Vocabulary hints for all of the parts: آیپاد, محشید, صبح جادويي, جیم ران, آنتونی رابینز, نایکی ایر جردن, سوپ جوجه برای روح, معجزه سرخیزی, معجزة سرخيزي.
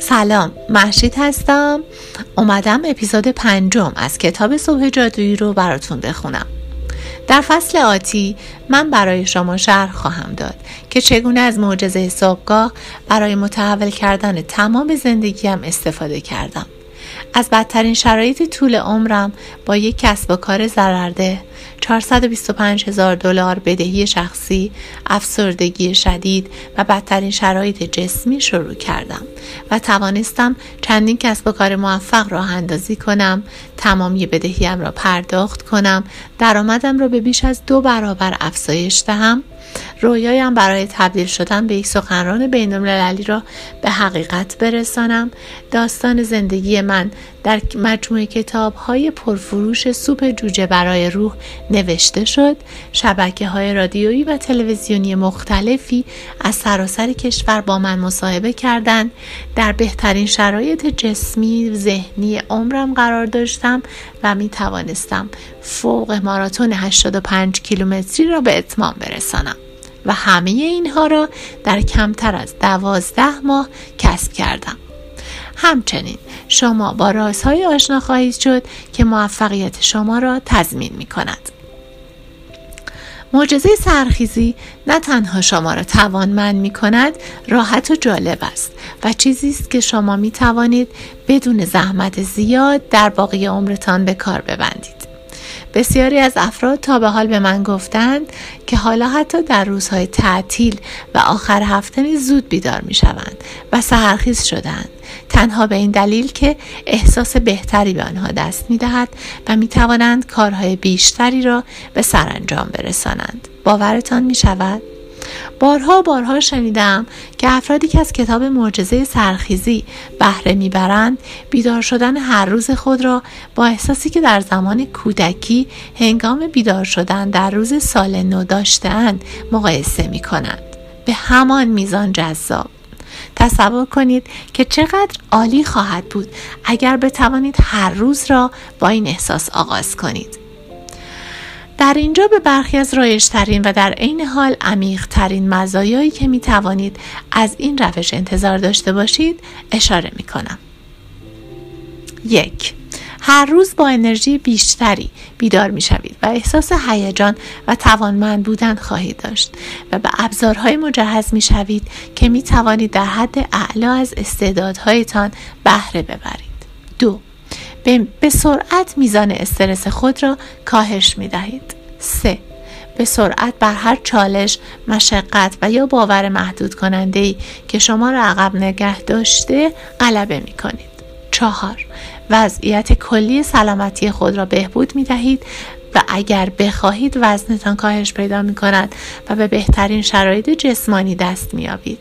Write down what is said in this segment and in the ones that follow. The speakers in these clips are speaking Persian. سلام، محشید هستم. اومدم اپیزود 5 از کتاب صبح جادویی رو براتون بخونم. در فصل آتی من برای شما شرح خواهم داد که چگونه از معجزه صبحگاه برای متحول کردن تمام زندگیم استفاده کردم. از بدترین شرایط طول عمرم با یک کسب و کار ضررده، $425,000 بدهی شخصی، افسردگی شدید و بدترین شرایط جسمی شروع کردم و توانستم چندین کسب و کار موفق راه اندازی کنم، تمامی بدهیم را پرداخت کنم، درآمدم را به بیش از 2 برابر افزایش دهم، رویایم برای تبدیل شدن به یک سخنران بین‌المللی را به حقیقت برسانم. داستان زندگی من در مجموعه کتاب‌های پرفروش سوپ جوجه برای روح نوشته شد. شبکه‌های رادیویی و تلویزیونی مختلفی از سراسر کشور با من مصاحبه کردند. در بهترین شرایط جسمی و ذهنی عمرم قرار داشتم و می توانستم فوق ماراتون 85 کیلومتری را به اتمام برسانم و همه اینها را در کمتر از 12 ماه کسب کردم. همچنین شما با رازهای آشنا خواهید شد که موفقیت شما را تضمین می کند. معجزه سرخیزی نه تنها شما را توانمند می کند، راحت و جالب است و چیزی است که شما می توانید بدون زحمت زیاد در باقی عمرتان به کار ببندید. بسیاری از افراد تا به حال به من گفتند که حالا حتی در روزهای تعطیل و آخر هفته نیز زود بیدار می شوند و سحرخیز شدند، تنها به این دلیل که احساس بهتری به آنها دست می دهد و می توانند کارهای بیشتری را به سرانجام برسانند. باورتان می شود؟ بارها شنیدم که افرادی که از کتاب معجزه سرخیزی بهره میبرند بیدار شدن هر روز خود را با احساسی که در زمان کودکی هنگام بیدار شدن در روز سال نو داشته‌اند مقایسه میکنند. به همان میزان جذاب. تصور کنید که چقدر عالی خواهد بود اگر بتوانید هر روز را با این احساس آغاز کنید. در اینجا به برخی از رایج‌ترین و در عین حال عمیق‌ترین مزایایی که می توانید از این روش انتظار داشته باشید اشاره می کنم. 1. هر روز با انرژی بیشتری بیدار می شوید و احساس هیجان و توانمند بودن خواهید داشت و به ابزارهای مجهز می شوید که می توانید در حد اعلا از استعدادهایتان بهره ببرید. 2. به سرعت میزان استرس خود را کاهش می دهید. 3. به سرعت بر هر چالش، مشقت و یا باور محدود کننده‌ای که شما را عقب نگه داشته غلبه می کنید. 4. وضعیت کلی سلامتی خود را بهبود می دهید و اگر بخواهید وزنتان کاهش پیدا می کند و به بهترین شرایط جسمانی دست می یابید.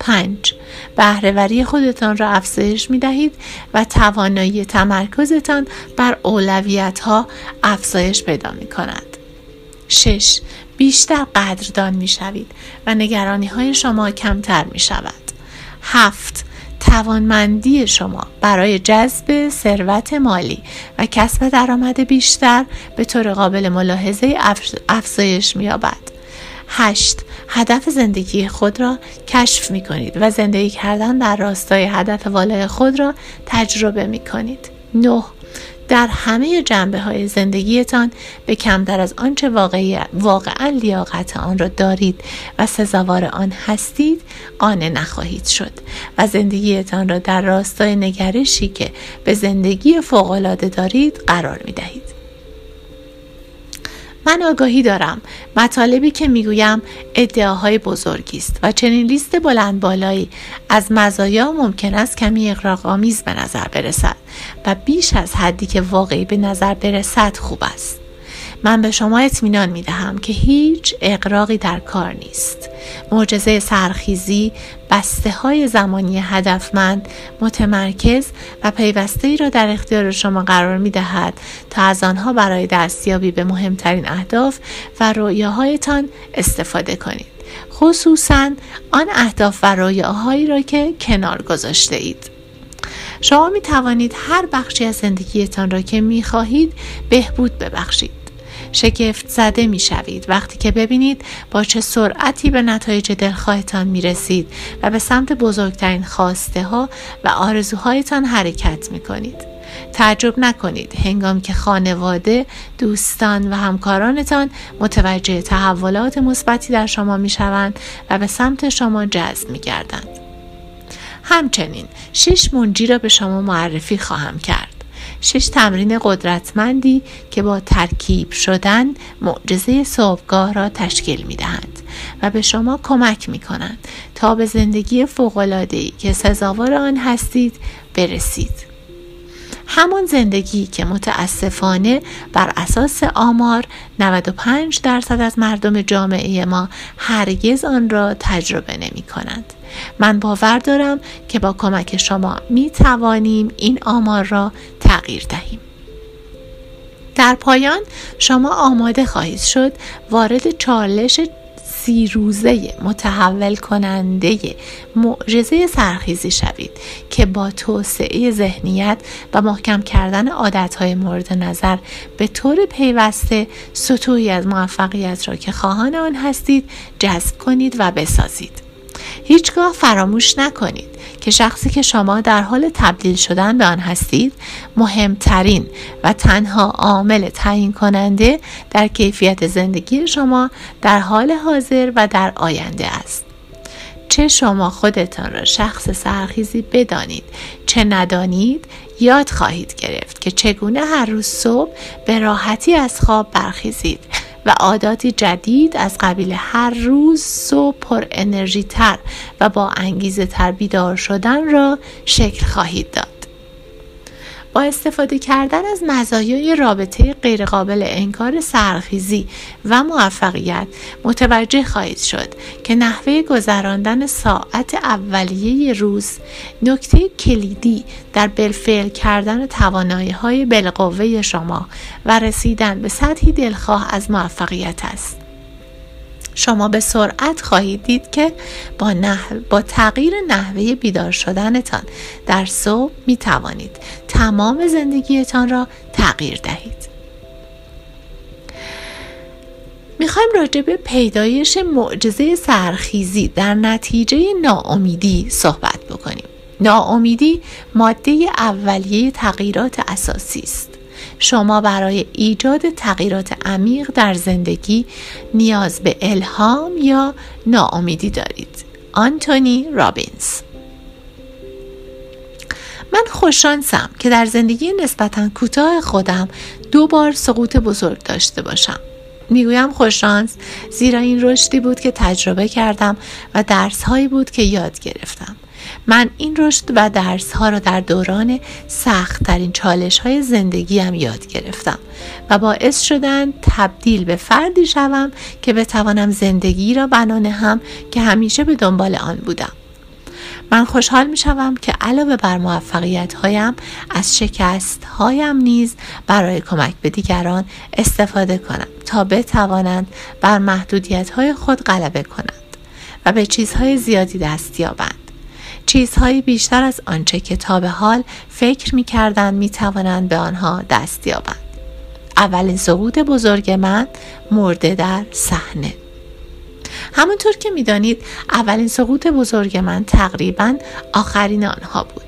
5. بهره‌وری خودتان را افزایش می دهید و توانایی تمرکزتان بر اولویت‌ها افزایش پیدا می کند. 6. بیشتر قدردان می شوید و نگرانی‌های شما کمتر می شود. 7. توانمندی شما برای جذب ثروت مالی و کسب درآمد بیشتر به طور قابل ملاحظه افزایش می یابد. 8. هدف زندگی خود را کشف می کنید و زندگی کردن در راستای هدف والای خود را تجربه می کنید. 9. در همه جنبه های زندگیتان به کمتر از آنچه واقعا لیاقت آن را دارید و سزاوار آن هستید قانع نخواهید شد و زندگیتان را در راستای نگرشی که به زندگی فوق‌العاده دارید قرار می دهید. من آگاهی دارم مطالبی که میگویم ادعاهای بزرگی است و چنین لیست بلند بالایی از مزایا ممکن است کمی اغراق‌آمیز به نظر برسد و بیش از حدی که واقعی به نظر برسد خوب است. من به شما اطمینان میدهم که هیچ اغراقی در کار نیست. معجزه سرخیزی بسته‌های زمانی هدفمند، متمرکز و پیوسته‌ای را در اختیار شما قرار می‌دهد تا از آنها برای دستیابی به مهمترین اهداف و رؤیاهایتان استفاده کنید، خصوصاً آن اهداف و رؤیاهایی را که کنار گذاشته اید. شما می‌توانید هر بخشی از زندگیتان را که می‌خواهید بهبود ببخشید. شگفت زده می شوید وقتی که ببینید با چه سرعتی به نتایج دلخواهتان می رسید و به سمت بزرگترین خواسته ها و آرزوهایتان حرکت می کنید. تعجب نکنید هنگامی که خانواده، دوستان و همکارانتان متوجه تحولات مثبتی در شما میشوند و به سمت شما جذب میگردند. همچنین 6 منجی را به شما معرفی خواهم کرد. 6 تمرین قدرتمندی که با ترکیب شدن معجزه صبحگاه را تشکیل میدهند و به شما کمک میکنند تا به زندگی فوق‌العاده‌ای که سزاوار آن هستید برسید. همان زندگی که متاسفانه بر اساس آمار 95% از مردم جامعه ما هرگز آن را تجربه نمی کنند. من باور دارم که با کمک شما می توانیم این آمار را تغییر دهیم. در پایان شما آماده خواهید شد وارد چالش 30 روزه متحول کننده معجزه سرخیزی شوید که با توسعه ذهنیت و محکم کردن عادتهای مورد نظر به طور پیوسته سطوحی از موفقیت را که خواهان آن هستید جذب کنید و بسازید. هیچگاه فراموش نکنید که شخصی که شما در حال تبدیل شدن به آن هستید مهمترین و تنها عامل تعیین کننده در کیفیت زندگی شما در حال حاضر و در آینده است. چه شما خودتان را شخص سرخیزی بدانید چه ندانید، یاد خواهید گرفت که چگونه هر روز صبح به راحتی از خواب برخیزید و عاداتی جدید از قبیل هر روز صبح پر انرژی تر و با انگیزه تر بیدار شدن را شکل خواهید داد. با استفاده کردن از مزایای رابطه غیرقابل انکار سرخیزی و موفقیت متوجه خواهید شد که نحوه گذراندن ساعت اولیه روز نکته کلیدی در بالفعل کردن توانایی‌های بالقوه شما و رسیدن به سطحی دلخواه از موفقیت است. شما به سرعت خواهید دید که با تغییر نحوه بیدار شدنتان در صبح می توانید تمام زندگیتان را تغییر دهید. میخوایم راجع به پیدایش معجزه سرخیزی در نتیجه ناامیدی صحبت بکنیم. ناامیدی ماده اولیه تغییرات اساسی است. شما برای ایجاد تغییرات عمیق در زندگی نیاز به الهام یا ناامیدی دارید. آنتونی رابینز. من خوششانسم که در زندگی نسبتاً کوتاه خودم 2 بار سقوط بزرگ داشته باشم. میگویم خوششانس زیرا این رشدی بود که تجربه کردم و درس‌هایی بود که یاد گرفتم. من این رشد و درس‌ها را در دوران سخت‌ترین چالش‌های زندگیم یاد گرفتم و باعث شدند تبدیل به فردی شوم که بتوانم زندگی را بنا نهم که همیشه به دنبال آن بودم. من خوشحال می‌شوم که علاوه بر موفقیت‌هایم از شکست‌هایم نیز برای کمک به دیگران استفاده کنم تا بتوانند بر محدودیت‌های خود غلبه کنند و به چیزهای زیادی دست یابند. چیزهای بیشتر از آنچه که تا به حال فکر می‌کردند می‌توانند به آنها دست یابند. اولین سقوط بزرگ من مرده در صحنه. همونطور که می‌دانید اولین سقوط بزرگ من تقریباً آخرین آنها بود.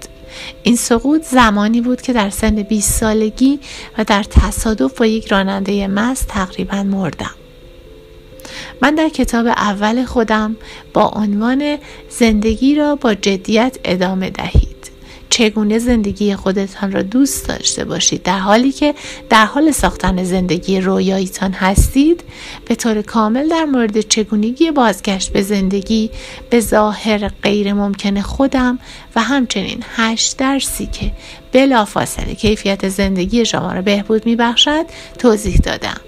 این سقوط زمانی بود که در سن 20 سالگی و در تصادف با یک راننده مست تقریباً مردم. من در کتاب اول خودم با عنوان زندگی را با جدیت ادامه دهید، چگونه زندگی خودتان را دوست داشته باشید در حالی که در حال ساختن زندگی رویاییتان هستید، به طور کامل در مورد چگونگی بازگشت به زندگی به ظاهر غیر ممکن خودم و همچنین 8 درسی که بلافاصله کیفیت زندگی شما را بهبود می‌بخشد توضیح دادم.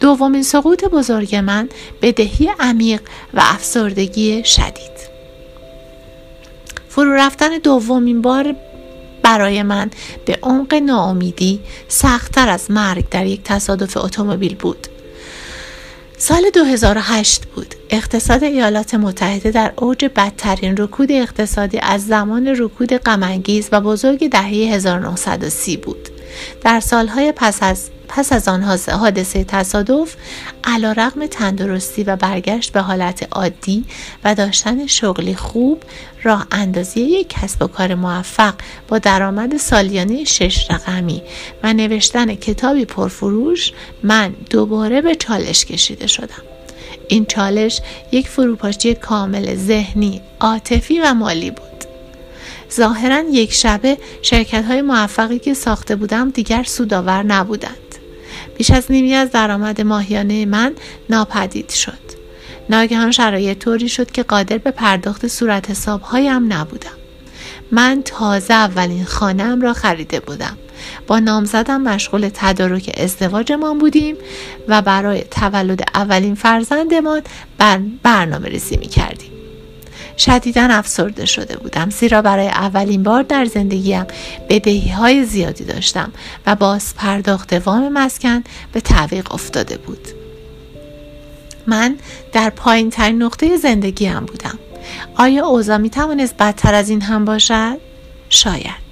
دومین سقوط بزرگ من بدهی عمیق و افسردگی شدید. فرو رفتن دومین بار برای من به عمق ناامیدی سخت‌تر از مرگ در یک تصادف اتومبیل بود. سال 2008 بود. اقتصاد ایالات متحده در اوج بدترین رکود اقتصادی از زمان رکود غم‌انگیز و بزرگ دهه 1930 بود. در سالهای پس از آن حادثه تصادف، علیرغم تندرستی و برگشت به حالت عادی و داشتن شغلی خوب، راه اندازی یک کسب و کار موفق با درآمد سالیانه 6 رقمی و نوشتن کتابی پرفروش، من دوباره به چالش کشیده شدم. این چالش یک فروپاشی کامل ذهنی، عاطفی و مالی بود. ظاهراً یک شبه شرکت‌های موفقی که ساخته بودم دیگر سودآور نبودند. بیش از نیمی از درآمد ماهیانه من ناپدید شد. ناگهان شرایط طوری شد که قادر به پرداخت صورت حساب‌هایم نبودم. من تازه اولین خانه‌ام را خریده بودم. با نامزدم مشغول تدارک ازدواجمان بودیم و برای تولد اولین فرزندمان برنامه‌ریزی می‌کردیم. شدیداً افسرده شده بودم، زیرا برای اولین بار در زندگیم بدهی‌های زیادی داشتم و باز پرداخت وام مسکن به تعویق افتاده بود. من در پایین‌ترین نقطه زندگیم بودم. آیا اوضاع می‌توانست بدتر از این هم باشد؟ شاید.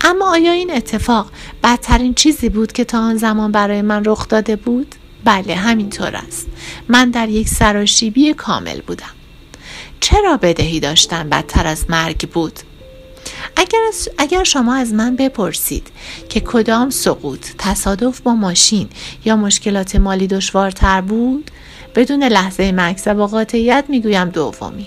اما آیا این اتفاق بدترین چیزی بود که تا آن زمان برای من رخ داده بود؟ بله، همینطور است. من در یک سراشیبی کامل بودم. چرا بدهی داشتن بدتر از مرگ بود؟ اگر شما از من بپرسید که کدام سقوط، تصادف با ماشین یا مشکلات مالی دشوارتر بود، بدون لحظه مکث با قاطعیت میگویم دومی.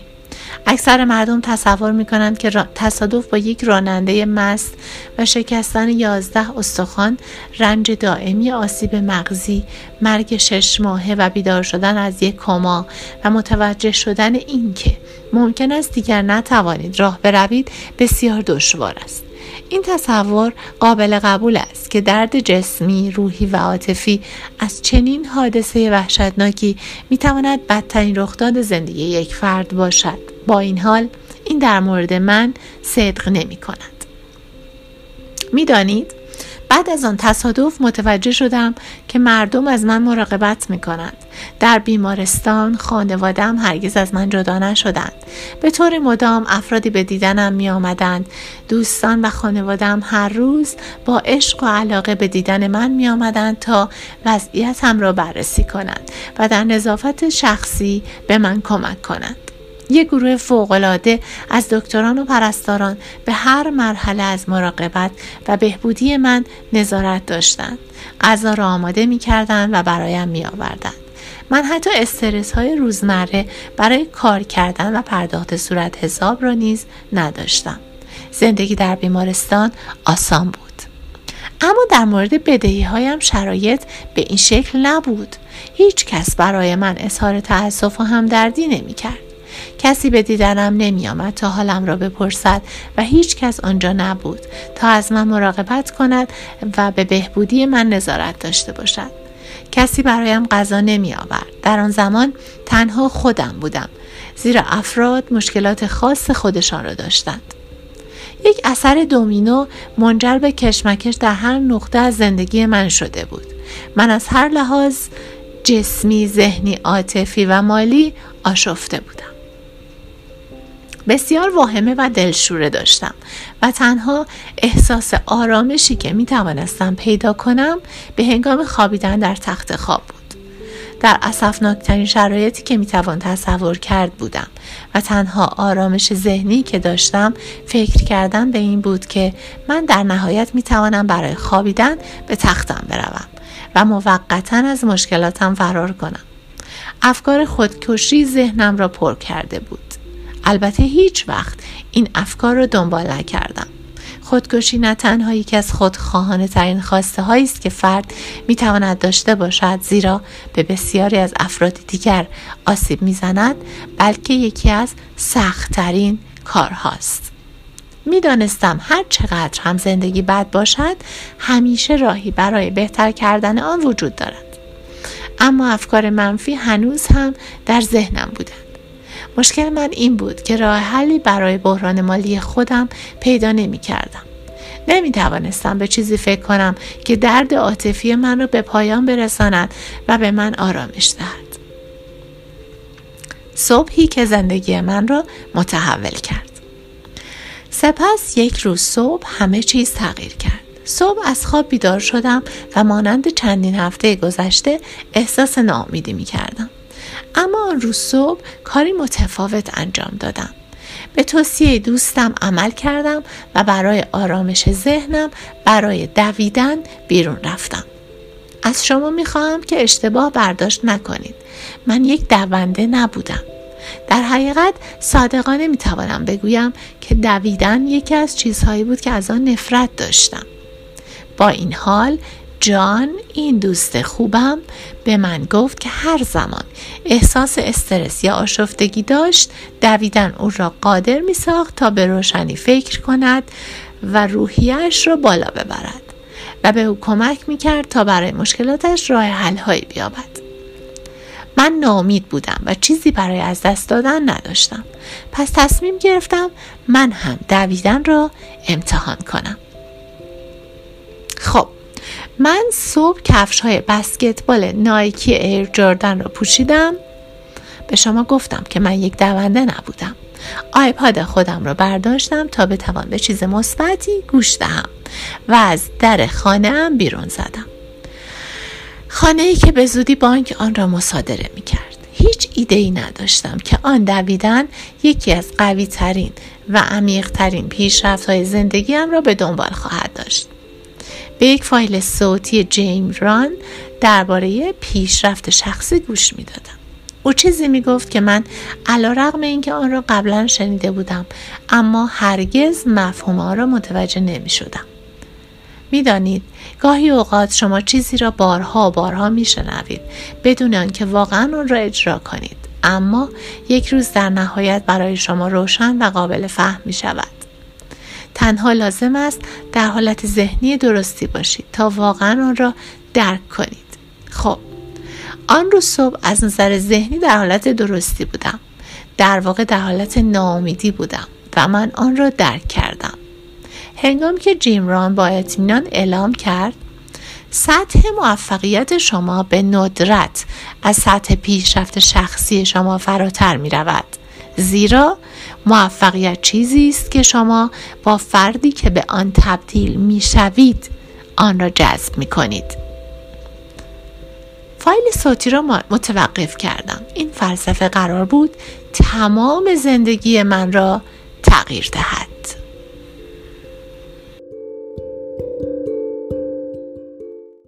اکثر مردم تصور میکنند که تصادف با یک راننده مست و شکستن 11 استخوان، رنج دائمی آسیب مغزی، مرگ 6 ماهه و بیدار شدن از یک کما و متوجه شدن این که ممکن است دیگر نتوانید راه بروید بسیار دشوار است. این تصور قابل قبول است که درد جسمی، روحی و عاطفی از چنین حادثه وحشتناکی میتواند بدترین رخداد زندگی یک فرد باشد. با این حال، این در مورد من صدق نمی کند. میدانید؟ بعد از آن تصادف متوجه شدم که مردم از من مراقبت میکنند. در بیمارستان خانواده‌ام هرگز از من جدا نشدند. به طور مدام افرادی به دیدنم می آمدند. دوستان و خانواده‌ام هر روز با عشق و علاقه به دیدن من می آمدند تا وضعیتم را بررسی کنند و در نظافت شخصی به من کمک کنند. یک گروه فوق‌العاده از دکتران و پرستاران به هر مرحله از مراقبت و بهبودی من نظارت داشتند. غذا را آماده می‌کردند و برایم می‌آوردند. من حتی استرس‌های روزمره برای کار کردن و پرداخت صورت حساب را نیز نداشتم. زندگی در بیمارستان آسان بود. اما در مورد بدهی‌هایم شرایط به این شکل نبود. هیچ کس برای من اظهار تأسف و همدردی نمی‌کرد. کسی به دیدنم نمی آمد تا حالم را بپرسد و هیچ کس آنجا نبود تا از من مراقبت کند و به بهبودی من نظارت داشته باشد. کسی برایم غذا نمی آورد. در آن زمان تنها خودم بودم، زیرا افراد مشکلات خاص خودشان را داشتند. یک اثر دومینو منجر به کشمکش در هر نقطه از زندگی من شده بود. من از هر لحاظ جسمی، ذهنی، عاطفی و مالی آشفته بودم. بسیار واهمه و دلشوره داشتم و تنها احساس آرامشی که می توانستم پیدا کنم به هنگام خوابیدن در تخت خواب بود. در اسفناکترین شرایطی که می توان تصور کرد بودم و تنها آرامش ذهنی که داشتم فکر کردن به این بود که من در نهایت می توانم برای خوابیدن به تختم بروم و موقتاً از مشکلاتم فرار کنم. افکار خودکشی ذهنم را پر کرده بود. البته هیچ وقت این افکار رو دنبال نکردم. خودکشی نه تنها یکی از خودخواهانه ترین خواسته هایی است که فرد می تواند داشته باشد، زیرا به بسیاری از افراد دیگر آسیب می زند، بلکه یکی از سخت ترین کارهاست. می دانستم هر چقدر هم زندگی بد باشد، همیشه راهی برای بهتر کردن آن وجود دارد. اما افکار منفی هنوز هم در ذهنم بودند. مشکل من این بود که راه حلی برای بحران مالی خودم پیدا نمی کردم. نمی توانستم به چیزی فکر کنم که درد عاطفی من را به پایان برساند و به من آرامش دهد. صبحی که زندگی من را متحول کرد. سپس یک روز صبح همه چیز تغییر کرد. صبح از خواب بیدار شدم و مانند چندین هفته گذشته احساس ناامیدی می‌کردم. اما آن روز صبح کاری متفاوت انجام دادم. به توصیه دوستم عمل کردم و برای آرامش ذهنم برای دویدن بیرون رفتم. از شما می‌خواهم که اشتباه برداشت نکنید. من یک دونده نبودم. در حقیقت صادقانه می‌توانم بگویم که دویدن یکی از چیزهایی بود که از آن نفرت داشتم. با این حال جان، این دوست خوبم، به من گفت که هر زمان احساس استرس یا آشفتگی داشت، دویدن او را قادر می‌ساخت تا به روشنی فکر کند و روحیه‌اش را بالا ببرد و به او کمک می‌کرد تا برای مشکلاتش راه حل‌هایی بیابد. من ناامید بودم و چیزی برای از دست دادن نداشتم. پس تصمیم گرفتم من هم دویدن را امتحان کنم. خب، من صبح کفش‌های بسکتبال نایکی ایر جردن را پوشیدم. به شما گفتم که من یک دونده نبودم. آیپاد خودم را برداشتم تا بتوان به چیز مثبتی گوش دهم و از در خانه‌ام بیرون زدم. خانه‌ای که به زودی بانک آن را مصادره می‌کرد. هیچ ایده‌ای نداشتم که آن دویدن یکی از قوی‌ترین و عمیق‌ترین پیشرفت‌های زندگیم را به دنبال خواهد داشت. به یک فایل صوتی جیم ران درباره پیشرفت شخصی گوش می‌دادم. او چیزی می‌گفت که من علی‌رغم اینکه آن را قبلا شنیده بودم، اما هرگز مفهوم آن را متوجه نمی‌شدم. می‌دانید، گاهی اوقات شما چیزی را بارها می‌شنوید بدون آنکه واقعاً آن را اجرا کنید، اما یک روز در نهایت برای شما روشن و قابل فهم می‌شود. تنها لازم است در حالت ذهنی درستی باشید تا واقعاً آن را درک کنید. خب، آن روز صبح از نظر ذهنی در حالت درستی بودم. در واقع در حالت ناامیدی بودم و من آن را درک کردم. هنگامی که جیم ران با اطمینان اعلام کرد سطح موفقیت شما به ندرت از سطح پیشرفت شخصی شما فراتر می رود، زیرا موفقیت چیزی است که شما با فردی که به آن تبدیل می شوید آن را جذب می کنید. فایل صوتی را متوقف کردم. این فلسفه قرار بود تمام زندگی من را تغییر دهد.